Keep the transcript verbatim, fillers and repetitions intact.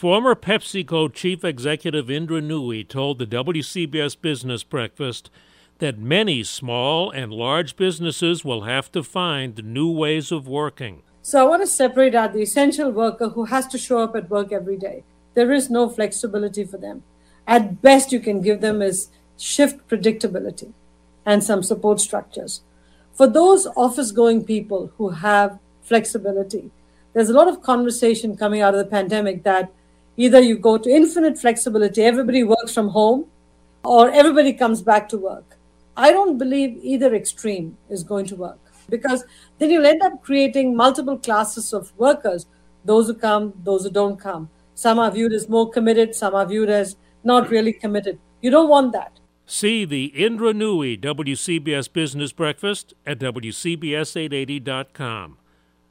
Former PepsiCo chief executive Indra Nooyi told the W C B S Business Breakfast that many small and large businesses will have to find new ways of working. So I want to separate out the essential worker who has to show up at work every day. There is no flexibility for them. At best, you can give them is shift predictability and some support structures. For those office-going people who have flexibility, there's a lot of conversation coming out of the pandemic that either you go to infinite flexibility, everybody works from home, or everybody comes back to work. I don't believe either extreme is going to work, because then you'll end up creating multiple classes of workers, those who come, those who don't come. Some are viewed as more committed, some are viewed as not really committed. You don't want that. See the Indra Nooyi W C B S Business Breakfast at W C B S eight eighty dot com.